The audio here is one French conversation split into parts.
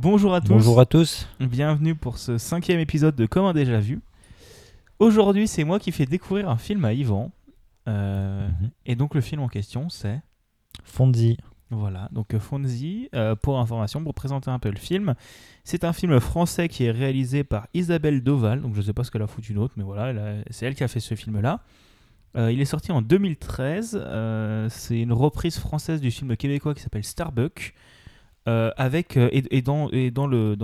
Bonjour à tous. Bonjour à tous. Bienvenue pour ce 5e épisode de Comme un déjà vu. Aujourd'hui, c'est moi qui fais découvrir un film à Yvan. Et donc, le film en question, c'est Fonzy. Voilà, donc Fonzy, pour information, pour présenter un peu le film, c'est un film français qui est réalisé par Isabelle Doval. Donc, je ne sais pas ce qu'elle a foutu d'autre, mais voilà, c'est elle qui a fait ce film-là. Il est sorti en 2013. C'est une reprise française du film québécois qui s'appelle Starbuck. Dans le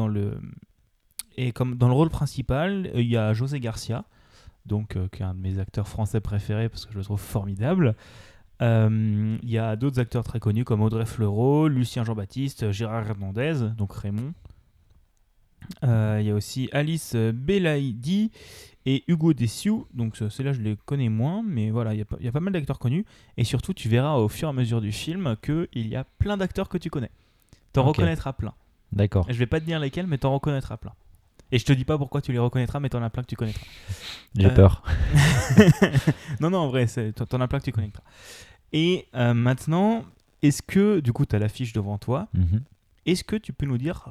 rôle principal, il y a José Garcia, donc qui est un de mes acteurs français préférés parce que je le trouve formidable. Il y a d'autres acteurs très connus comme Audrey Fleurot, Lucien Jean-Baptiste, Gérard Hernandez, donc Raymond. Il y a aussi Alice Belaïdi et Hugo Desciu, donc ceux-là je les connais moins, mais voilà, il y a pas mal d'acteurs connus. Et surtout, tu verras au fur et à mesure du film qu'il y a plein d'acteurs que tu connais. T'en reconnaîtras plein. D'accord. Je vais pas te dire lesquels, mais t'en reconnaîtras plein. Et je te dis pas pourquoi tu les reconnaîtras, mais t'en as plein que tu connaîtras. J'ai peur. non, en vrai, t'en as plein que tu connaîtras. Et maintenant, est-ce que, du coup, t'as l'affiche devant toi, est-ce que tu peux nous dire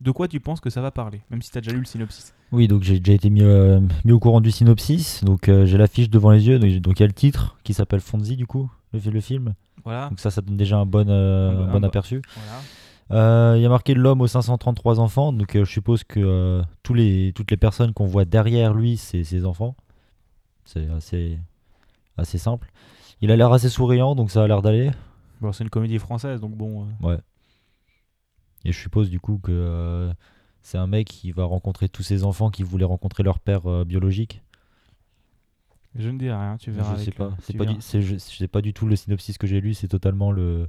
de quoi tu penses que ça va parler, même si t'as déjà lu le synopsis? Oui, donc j'ai déjà été mis au courant du synopsis, donc j'ai l'affiche devant les yeux, donc il y a le titre qui s'appelle Fonzy, du coup, le film. Voilà. Donc ça donne déjà un bon aperçu. Voilà. Il y a marqué l'homme aux 533 enfants, donc je suppose que toutes les personnes qu'on voit derrière lui, c'est ses enfants. C'est assez simple. Il a l'air assez souriant, donc ça a l'air d'aller. Bon, c'est une comédie française, donc bon. Ouais. Et je suppose du coup que c'est un mec qui va rencontrer tous ses enfants qui voulaient rencontrer leur père biologique. Je ne dis rien, tu verras. Je sais pas. C'est pas du tout le synopsis que j'ai lu, c'est totalement le.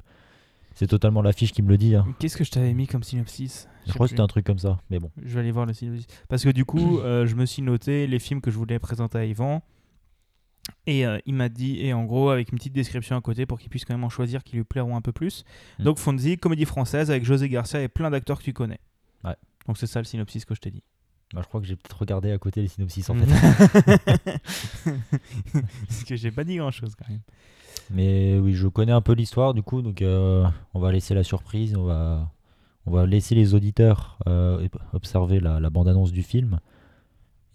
C'est totalement l'affiche qui me le dit. Hein. Qu'est-ce que je t'avais mis comme synopsis ? Je crois que c'était un truc comme ça, mais bon. Je vais aller voir le synopsis. Parce que du coup, je me suis noté les films que je voulais présenter à Yvan. Et il m'a dit, et en gros, avec une petite description à côté pour qu'il puisse quand même en choisir qui lui plairont un peu plus. Donc Fonzy, comédie française avec José Garcia et plein d'acteurs que tu connais. Ouais. Donc c'est ça le synopsis que je t'ai dit. Bah, je crois que j'ai peut-être regardé à côté les synopsis en fait. Parce que j'ai pas dit grand-chose quand même. Mais oui, je connais un peu l'histoire du coup, donc on va laisser la surprise, on va laisser les auditeurs observer la bande-annonce du film.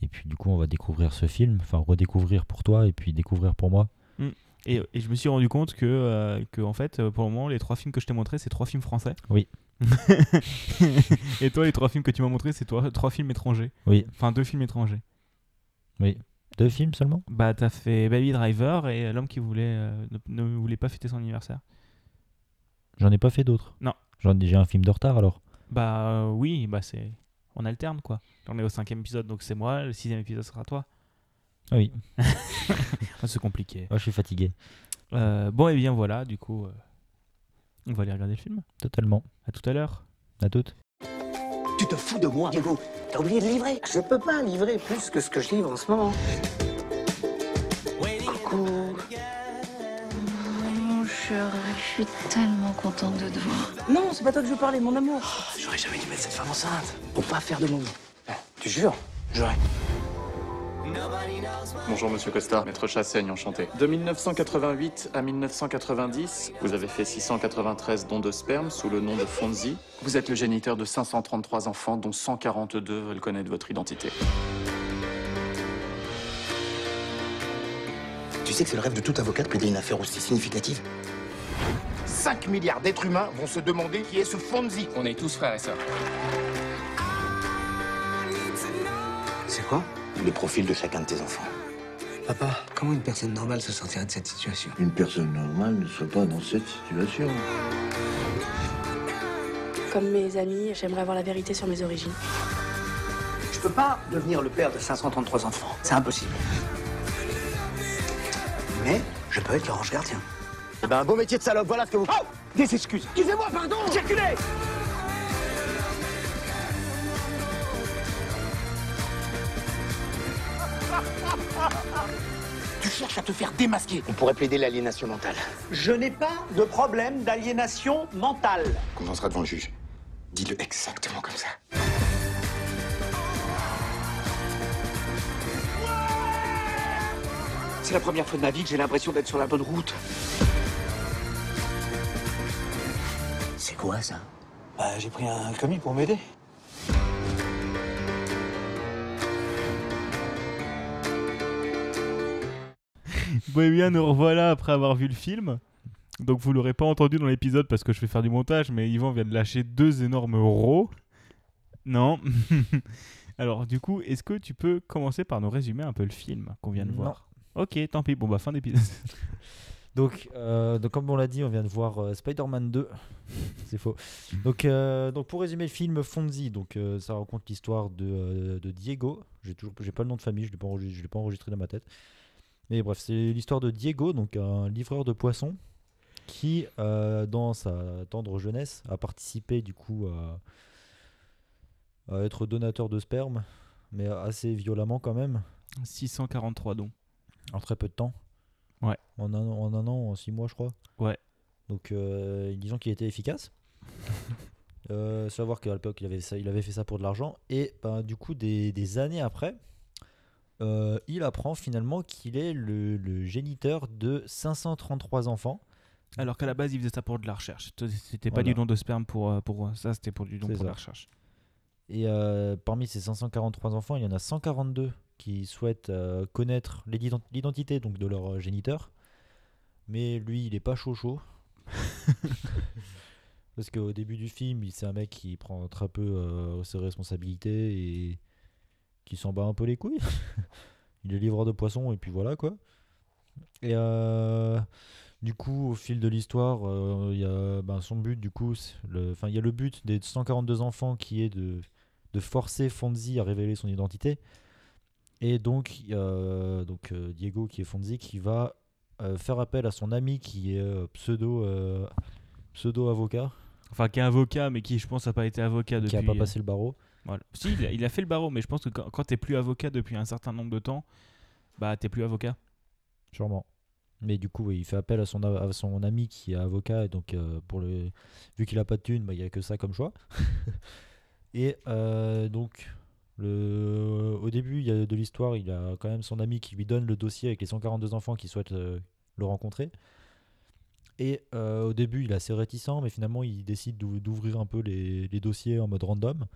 Et puis du coup, on va découvrir ce film, enfin redécouvrir pour toi et puis découvrir pour moi. Et je me suis rendu compte que en fait, pour le moment, les trois films que je t'ai montrés, c'est trois films français. Oui. Et toi, les trois films que tu m'as montrés, c'est trois films étrangers. Oui. Enfin, deux films étrangers. Oui. Deux films seulement ? Bah, t'as fait Baby Driver et L'homme qui voulait ne voulait pas fêter son anniversaire. J'en ai pas fait d'autres. Non. J'ai un film de retard alors. Bah oui, bah c'est. On alterne quoi. On est au 5e épisode donc c'est moi, le 6e épisode sera toi. Ah oui. C'est compliqué. Oh, je suis fatigué. Bon, et bien voilà, du coup, on va aller regarder le film. Totalement. À tout à l'heure. À toutes. Tu te fous de moi, Diego. T'as oublié de livrer. Je peux pas livrer plus que ce que je livre en ce moment. Coucou. Mon chéri, je suis tellement contente de te voir. Non, c'est pas toi que je parlais, mon amour. Oh, j'aurais jamais dû mettre cette femme enceinte. Pour pas faire de mauvais. Tu jures ? J'aurais. Bonjour Monsieur Costa, Maître Chassaigne, enchanté. De 1988 à 1990, vous avez fait 693 dons de sperme sous le nom de Fonzy. Vous êtes le géniteur de 533 enfants, dont 142 veulent connaître votre identité. Tu sais que c'est le rêve de tout avocat de plaider une affaire aussi significative ? 5 milliards d'êtres humains vont se demander qui est ce Fonzy. On est tous frères et sœurs. C'est quoi ? Le profil de chacun de tes enfants. Papa, comment une personne normale se sortirait de cette situation ? Une personne normale ne serait pas dans cette situation. Comme mes amis, j'aimerais avoir la vérité sur mes origines. Je peux pas devenir le père de 533 enfants, c'est impossible. Mais je peux être leur ange gardien. Eh ben, un beau métier de salope, voilà ce que vous... Oh ! Des excuses. Excusez-moi, pardon ! Circulez ! Tu cherches à te faire démasquer. On pourrait plaider l'aliénation mentale. Je n'ai pas de problème d'aliénation mentale. Quand on sera devant le juge, dis-le exactement comme ça. C'est la première fois de ma vie que j'ai l'impression d'être sur la bonne route. C'est quoi ça ? J'ai pris un commis pour m'aider. Eh bien, nous revoilà après avoir vu le film. Donc, vous l'aurez pas entendu dans l'épisode parce que je vais faire du montage, mais Yvan vient de lâcher deux énormes rots. Non. Alors, du coup, est-ce que tu peux commencer par nous résumer un peu le film qu'on vient de voir ? Ok, tant pis. Bon, bah, fin d'épisode. Donc, comme on l'a dit, on vient de voir Spider-Man 2. C'est faux. Donc, pour résumer le film, Fonzy, ça raconte l'histoire de Diego. J'ai pas le nom de famille, je l'ai pas enregistré dans ma tête. Mais bref, c'est l'histoire de Diego, donc un livreur de poissons qui, dans sa tendre jeunesse, a participé du coup à être donateur de sperme, mais assez violemment quand même. 643 dons. En très peu de temps. Ouais. En un an, en 6 mois, je crois. Ouais. Donc, disons qu'il était efficace. Savoir qu'à l'époque, il avait fait ça pour de l'argent. Et ben, du coup, des années après, il apprend finalement qu'il est le géniteur de 533 enfants. Alors qu'à la base, il faisait ça pour de la recherche. C'était pas du don de sperme pour ça, c'était pour du don pour la recherche. Et parmi ces 543 enfants, il y en a 142 qui souhaitent connaître l'identité donc de leur géniteur, mais lui il est pas chaud parce qu'au début du film c'est un mec qui prend très peu ses responsabilités et qui s'en bat un peu les couilles. Il est livreur de poissons et puis voilà quoi. Et du coup au fil de l'histoire son but du coup, il y a le but des 142 enfants qui est de forcer Fonzy à révéler son identité. Et donc, Diego qui est Fonzy qui va faire appel à son ami qui est pseudo avocat. Enfin qui est avocat mais qui je pense n'a pas été avocat depuis. Qui n'a pas passé le barreau. Voilà. Si il a fait le barreau, mais je pense que quand t'es plus avocat depuis un certain nombre de temps, bah t'es plus avocat. Sûrement. Mais du coup oui, il fait appel à son ami qui est avocat et donc vu qu'il a pas de thune, bah il y a que ça comme choix. Et donc. Au début de l'histoire, il a quand même son ami qui lui donne le dossier avec les 142 enfants qui souhaitent le rencontrer. Et au début, il est assez réticent, mais finalement, il décide d'ouvrir un peu les dossiers en mode random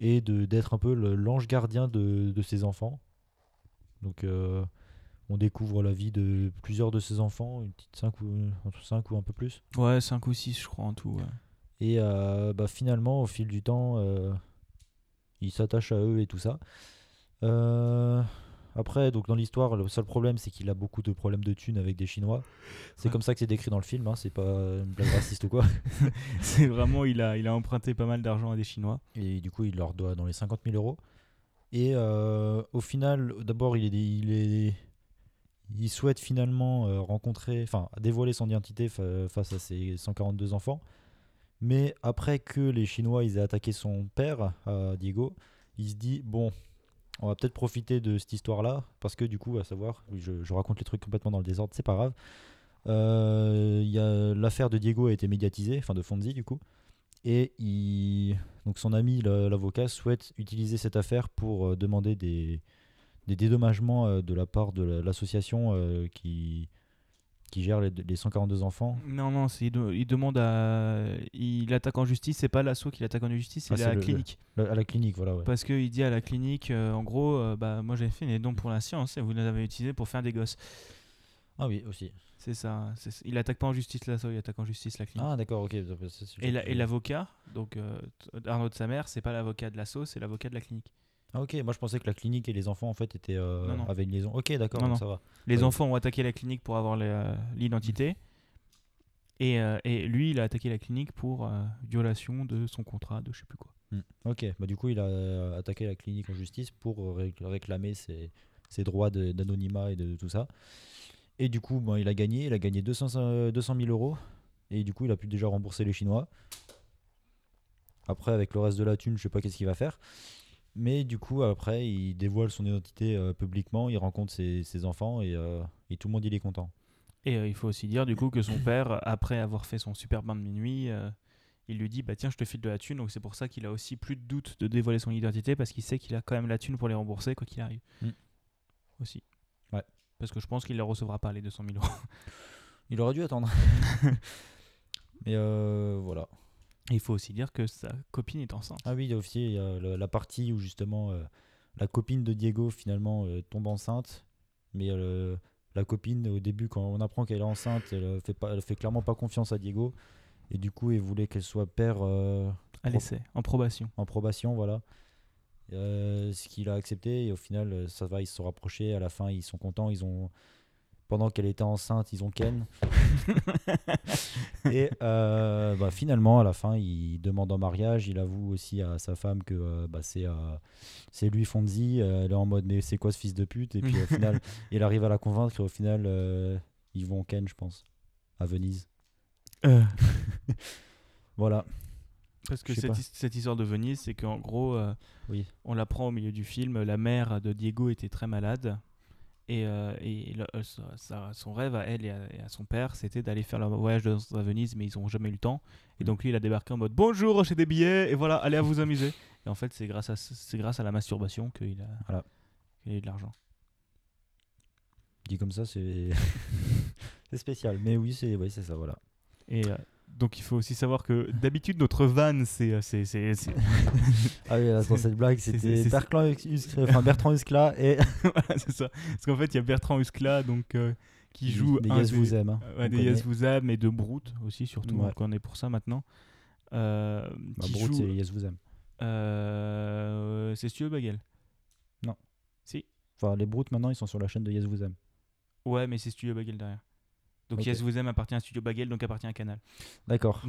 et d'être un peu l'ange gardien de ses enfants. Donc, on découvre la vie de plusieurs de ses enfants, une petite 5 ou un peu plus. Ouais, 5 ou 6, je crois, en tout. Ouais. Et finalement, au fil du temps... il s'attache à eux et tout ça. Après, donc dans l'histoire, le seul problème, c'est qu'il a beaucoup de problèmes de thunes avec des Chinois. C'est comme ça que c'est décrit dans le film, hein. C'est pas une blague raciste ou quoi. C'est vraiment, il a emprunté pas mal d'argent à des Chinois. Et du coup, il leur doit dans les 50 000 euros. Et au final, d'abord, il souhaite finalement dévoiler son identité face à ses 142 enfants. Mais après que les Chinois ils aient attaqué son père, Diego, il se dit bon, on va peut-être profiter de cette histoire-là parce que du coup, à savoir, je raconte les trucs complètement dans le désordre, c'est pas grave. L'affaire de Diego a été médiatisée, enfin de Fonzy du coup, et donc son ami l'avocat souhaite utiliser cette affaire pour demander des dédommagements de la part de l'association qui gère les 142 enfants. Non, il demande à... Il attaque en justice, c'est pas l'asso qui l'attaque en justice, c'est la clinique. À la clinique, voilà. Ouais. Parce qu'il dit à la clinique, en gros, moi j'ai fait des dons pour la science et vous les avez utilisés pour faire des gosses. Ah oui, aussi. C'est ça. Il attaque pas en justice l'asso, il attaque en justice la clinique. Ah d'accord, ok. Et l'avocat, donc Arnaud de sa mère, c'est pas l'avocat de l'asso, c'est l'avocat de la clinique. Ah ok, moi je pensais que la clinique et les enfants en fait étaient avaient une liaison. Ok d'accord, non. Ça va. Les enfants ont attaqué la clinique pour avoir l'identité et lui il a attaqué la clinique pour violation de son contrat de je sais plus quoi. Ok, du coup il a attaqué la clinique en justice pour réclamer ses droits d'anonymat et de tout ça. Et du coup il a gagné 200 000 euros et du coup il a pu déjà rembourser les Chinois. Après avec le reste de la thune je sais pas qu'est-ce qu'il va faire. Mais du coup, après, il dévoile son identité publiquement, il rencontre ses enfants et tout le monde il est content. Et il faut aussi dire du coup que son père, après avoir fait son super bain de minuit, il lui dit bah tiens, je te file de la thune. Donc c'est pour ça qu'il a aussi plus de doute de dévoiler son identité parce qu'il sait qu'il a quand même la thune pour les rembourser quoi qu'il arrive. Aussi. Ouais. Parce que je pense qu'il ne les recevra pas les 200 000 euros. Il aurait dû attendre. Mais voilà. Il faut aussi dire que sa copine est enceinte. Ah oui, il y a la partie où justement la copine de Diego finalement tombe enceinte, mais la copine au début, quand on apprend qu'elle est enceinte, elle fait clairement pas confiance à Diego, et du coup elle voulait qu'elle soit père à l'essai, en probation. En probation, voilà. Ce qu'il a accepté, et au final ça va, ils se sont rapprochés, à la fin ils sont contents, ils ont... Pendant qu'elle était enceinte, ils ont ken. Et bah, finalement, à la fin, il demande en mariage. Il avoue aussi à sa femme que bah, c'est lui, Fonzy. Elle est en mode, mais c'est quoi ce fils de pute? Et puis au final, il arrive à la convaincre. Et au final, ils vont ken, je pense, à Venise. Voilà. Parce que cette histoire de Venise, c'est qu'en gros, oui. On l'apprend au milieu du film. La mère de Diego était très malade. Et son rêve à elle et à son père, c'était d'aller faire leur voyage à Venise, mais ils n'ont jamais eu le temps. Et donc lui, il a débarqué en mode bonjour, j'ai des billets, et voilà, allez à vous amuser. Et en fait, c'est grâce à la masturbation qu'il a eu de l'argent. Dit comme ça, c'est, c'est spécial. Mais oui, c'est ça, voilà. Et donc il faut aussi savoir que d'habitude, notre van, c'est... Ah oui, là, dans cette blague, c'était Bertrand Usclat et... Voilà, c'est ça. Parce qu'en fait, il y a Bertrand Usclat donc, qui joue... Des Yes vous aime. Ouais, des Yes vous aime et de Brut aussi, surtout, ouais. Qu'on est pour ça maintenant. Brut, c'est Yes vous aime. C'est Studio Bagel. Non. Si. Enfin, les Brut, maintenant, ils sont sur la chaîne de Yes vous aime. Ouais, mais c'est Studio Bagel derrière. Donc okay. Yes vous aime appartient à Studio Bagel, donc appartient à Canal. D'accord.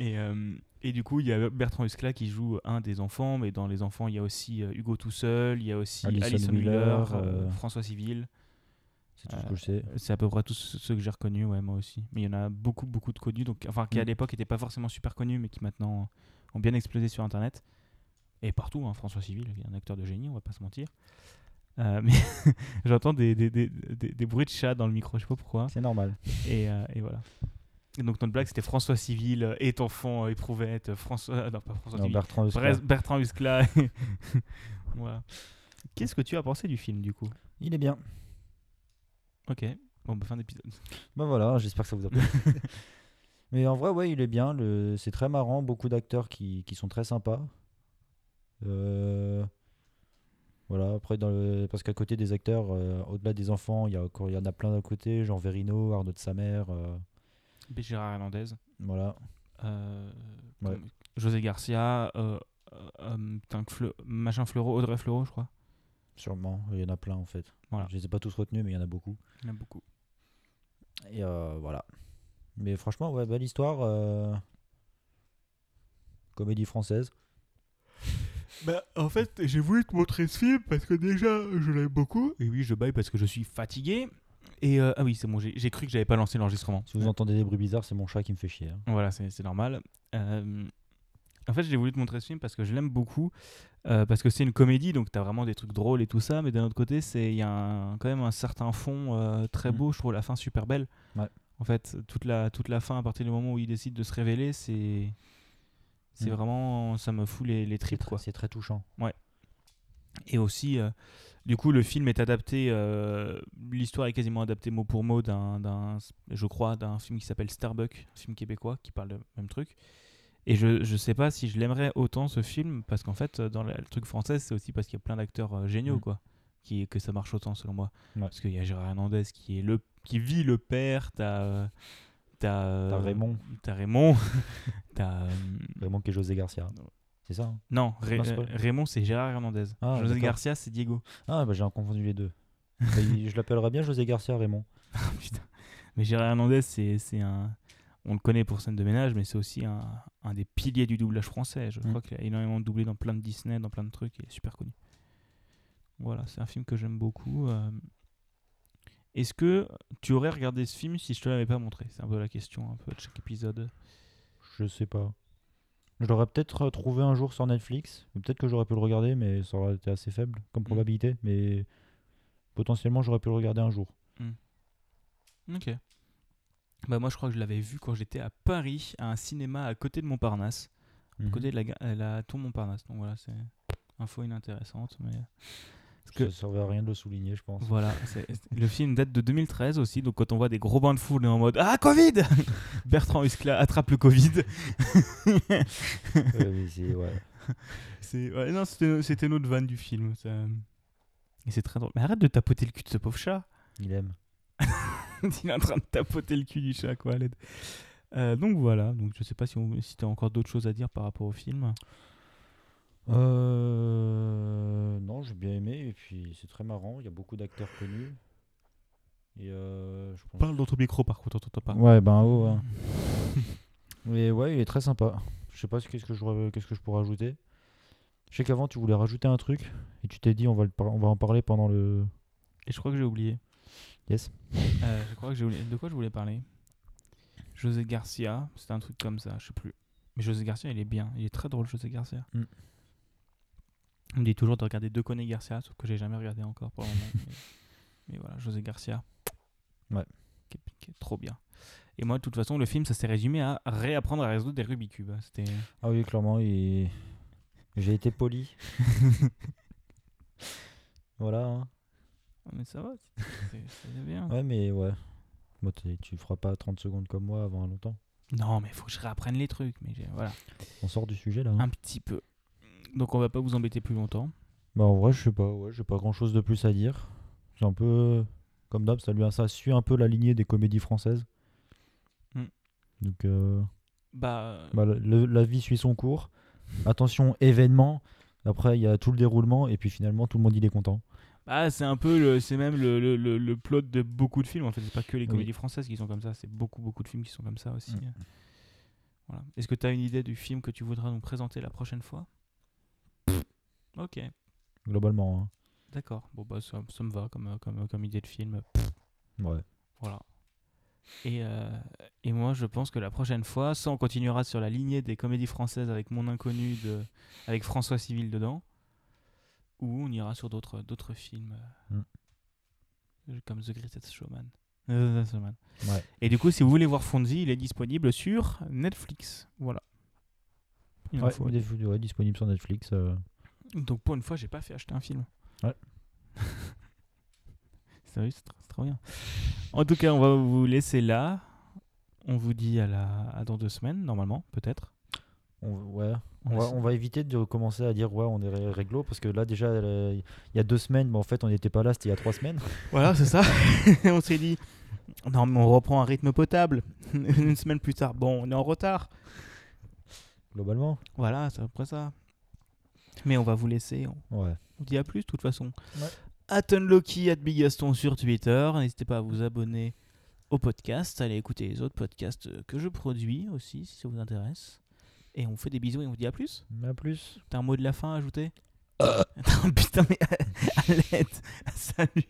Et du coup, il y a Bertrand Usclat qui joue un des enfants, mais dans les enfants, il y a aussi Hugo tout seul, il y a aussi Alison Miller, François Civil. C'est tout ce que je sais. C'est à peu près tous ceux que j'ai reconnus, ouais, moi aussi. Mais il y en a beaucoup, beaucoup de connus, donc, enfin, qui à l'époque n'étaient pas forcément super connus, mais qui maintenant ont bien explosé sur Internet. Et partout, hein, François Civil, il est un acteur de génie, on va pas se mentir. Mais j'entends des bruits de chat dans le micro, je sais pas pourquoi. C'est normal. Et voilà. Et donc notre blague, c'était François Civil est enfant éprouvette. Bertrand Usclat. Bertrand Usclat. Voilà. Qu'est-ce que tu as pensé du film du coup? Il est bien. Ok. Bon, fin d'épisode. Bah voilà, j'espère que ça vous a plu. Mais en vrai, ouais, il est bien. C'est très marrant, beaucoup d'acteurs qui sont très sympas. Voilà, après parce qu'à côté des acteurs, au-delà des enfants, il y en a plein d'à côté, Jean Verino, Arnaud de sa mère, Gérard Hernandez. Voilà. Ouais. José Garcia, Fleurot, Audrey Fleurot, je crois. Sûrement, il y en a plein en fait. Voilà. Je les ai pas tous retenus, mais il y en a beaucoup. Il y en a beaucoup. Et voilà. Mais franchement, ouais, belle histoire. Comédie française. Bah, en fait, j'ai voulu te montrer ce film parce que déjà, je l'aime beaucoup. Et oui, je baille parce que je suis fatigué. Et ah oui, c'est bon, j'ai cru que j'avais pas lancé l'enregistrement. Si vous entendez des bruits bizarres, c'est mon chat qui me fait chier. Hein. Voilà, c'est normal. En fait, j'ai voulu te montrer ce film parce que je l'aime beaucoup. Parce que c'est une comédie, donc t'as vraiment des trucs drôles et tout ça. Mais d'un autre côté, il y a quand même un certain fond très beau. Je trouve la fin super belle. Ouais. En fait, toute la fin, à partir du moment où il décide de se révéler, c'est vraiment, ça me fout les tripes, quoi. C'est très touchant. Ouais. Et aussi, du coup, le film est adapté, l'histoire est quasiment adaptée mot pour mot d'un film qui s'appelle Starbuck, un film québécois qui parle du même truc. Et je sais pas si je l'aimerais autant, ce film, parce qu'en fait, dans le truc français, c'est aussi parce qu'il y a plein d'acteurs géniaux, quoi, que ça marche autant, selon moi. Ouais. Parce qu'il y a Gérard Hernandez qui vit le père, t'as Raymond. Raymond qui est José Garcia. C'est ça, hein? Non, Raymond, c'est Gérard Hernandez. Ah, José Garcia, c'est Diego. Ah, bah j'ai confondu les deux. Je l'appellerais bien José Garcia, Raymond. Putain. Mais Gérard Hernandez, c'est un... On le connaît pour Scène de ménage, mais c'est aussi un des piliers du doublage français. Je crois qu'il a énormément doublé dans plein de Disney, dans plein de trucs. Il est super connu. Voilà, c'est un film que j'aime beaucoup. Est-ce que tu aurais regardé ce film si je te l'avais pas montré? C'est un peu la question de chaque épisode. Je sais pas. Je l'aurais peut-être trouvé un jour sur Netflix. Peut-être que j'aurais pu le regarder, mais ça aurait été assez faible comme probabilité. Mais potentiellement, j'aurais pu le regarder un jour. Ok. Bah moi, je crois que je l'avais vu quand j'étais à Paris, à un cinéma à côté de Montparnasse. À côté de la tour Montparnasse. Donc voilà, c'est info inintéressante, mais... Ça ne servait à rien de le souligner, je pense. Voilà, le film date de 2013 aussi, donc quand on voit des gros bains de foule, on est en mode ah, Covid. Bertrand Usclat attrape le Covid. Ouais, mais ouais. C'était notre vanne du film. Ça... Et c'est très drôle. Mais arrête de tapoter le cul de ce pauvre chat. Il aime. Il est en train de tapoter le cul du chat, quoi, à l'aide. Donc voilà. Donc, je sais pas si t'as encore d'autres choses à dire par rapport au film. Non, j'ai bien aimé. Et puis, c'est très marrant. Il y a beaucoup d'acteurs connus. Et je pense... Parle dans ton micro, par contre, on t'entend pas. Ouais, ben oh, ouais. Mais ouais, il est très sympa. Je sais pas qu'est-ce que je pourrais ajouter. Je sais qu'avant, tu voulais rajouter un truc et tu t'es dit on va en parler pendant le... Et je crois que j'ai oublié. Yes. Je crois que j'ai oublié. De quoi je voulais parler ? José Garcia, c'était un truc comme ça, je sais plus. Mais José Garcia, il est bien. Il est très drôle, José Garcia. Mm. On me dit toujours de regarder Deux Connes Garcia, sauf que j'ai jamais regardé encore pour le moment. Mais voilà, José Garcia. Ouais. Qui est trop bien. Et moi, de toute façon, le film, ça s'est résumé à réapprendre à résoudre des Rubik's Cube. C'était... Ah oui, clairement, il... J'ai été poli. Voilà. Hein. Mais ça va, c'est bien. Ouais, mais ouais. Moi, tu feras pas 30 secondes comme moi avant longtemps. Non, mais il faut que je réapprenne les trucs. Mais voilà. On sort du sujet là. Hein. Un petit peu. Donc, on va pas vous embêter plus longtemps. Bah, en vrai, je sais pas. Ouais, j'ai pas grand chose de plus à dire. C'est un peu comme d'hab, ça suit un peu la lignée des comédies françaises. Mm. Donc, la vie suit son cours. Attention, événement. Après, il y a tout le déroulement et puis finalement, tout le monde il est content. Bah, c'est un peu, c'est même le plot de beaucoup de films. En fait, c'est pas que les comédies françaises qui sont comme ça. C'est beaucoup de films qui sont comme ça aussi. Mmh. Voilà. Est-ce que tu as une idée du film que tu voudras nous présenter la prochaine fois ? Ok. Globalement. Hein. D'accord. Bon bah ça me va comme idée de film. Ouais. Voilà. Et moi, je pense que la prochaine fois, ça on continuera sur la lignée des comédies françaises avec Mon Inconnu, avec François Civil dedans, ou on ira sur d'autres films comme The Greatest Showman. Ouais. Et du coup, si vous voulez voir Fonzy, il est disponible sur Netflix. Voilà. Il est disponible sur Netflix. Donc pour une fois, j'ai pas fait acheter un film. Ouais. Sérieux, c'est trop bien. En tout cas, on va vous laisser là. On vous dit à dans 2 semaines, normalement, peut-être. On va éviter de commencer à dire ouais, on est réglo, parce que là, déjà, il y a 2 semaines, mais en fait, on n'était pas là, c'était il y a 3 semaines. Voilà, c'est ça. On s'est dit, non, mais on reprend un rythme potable. Une semaine plus tard, bon, on est en retard. Globalement. Voilà, c'est à peu près ça. Mais on va vous laisser. On dit à plus, de toute façon. Ouais. @Unlocky, @Bigaston sur Twitter. N'hésitez pas à vous abonner au podcast. Allez écouter les autres podcasts que je produis aussi, si ça vous intéresse. Et on vous fait des bisous et on vous dit à plus. À plus. T'as un mot de la fin à ajouter ? Non, putain, mais à l'aide. Salut.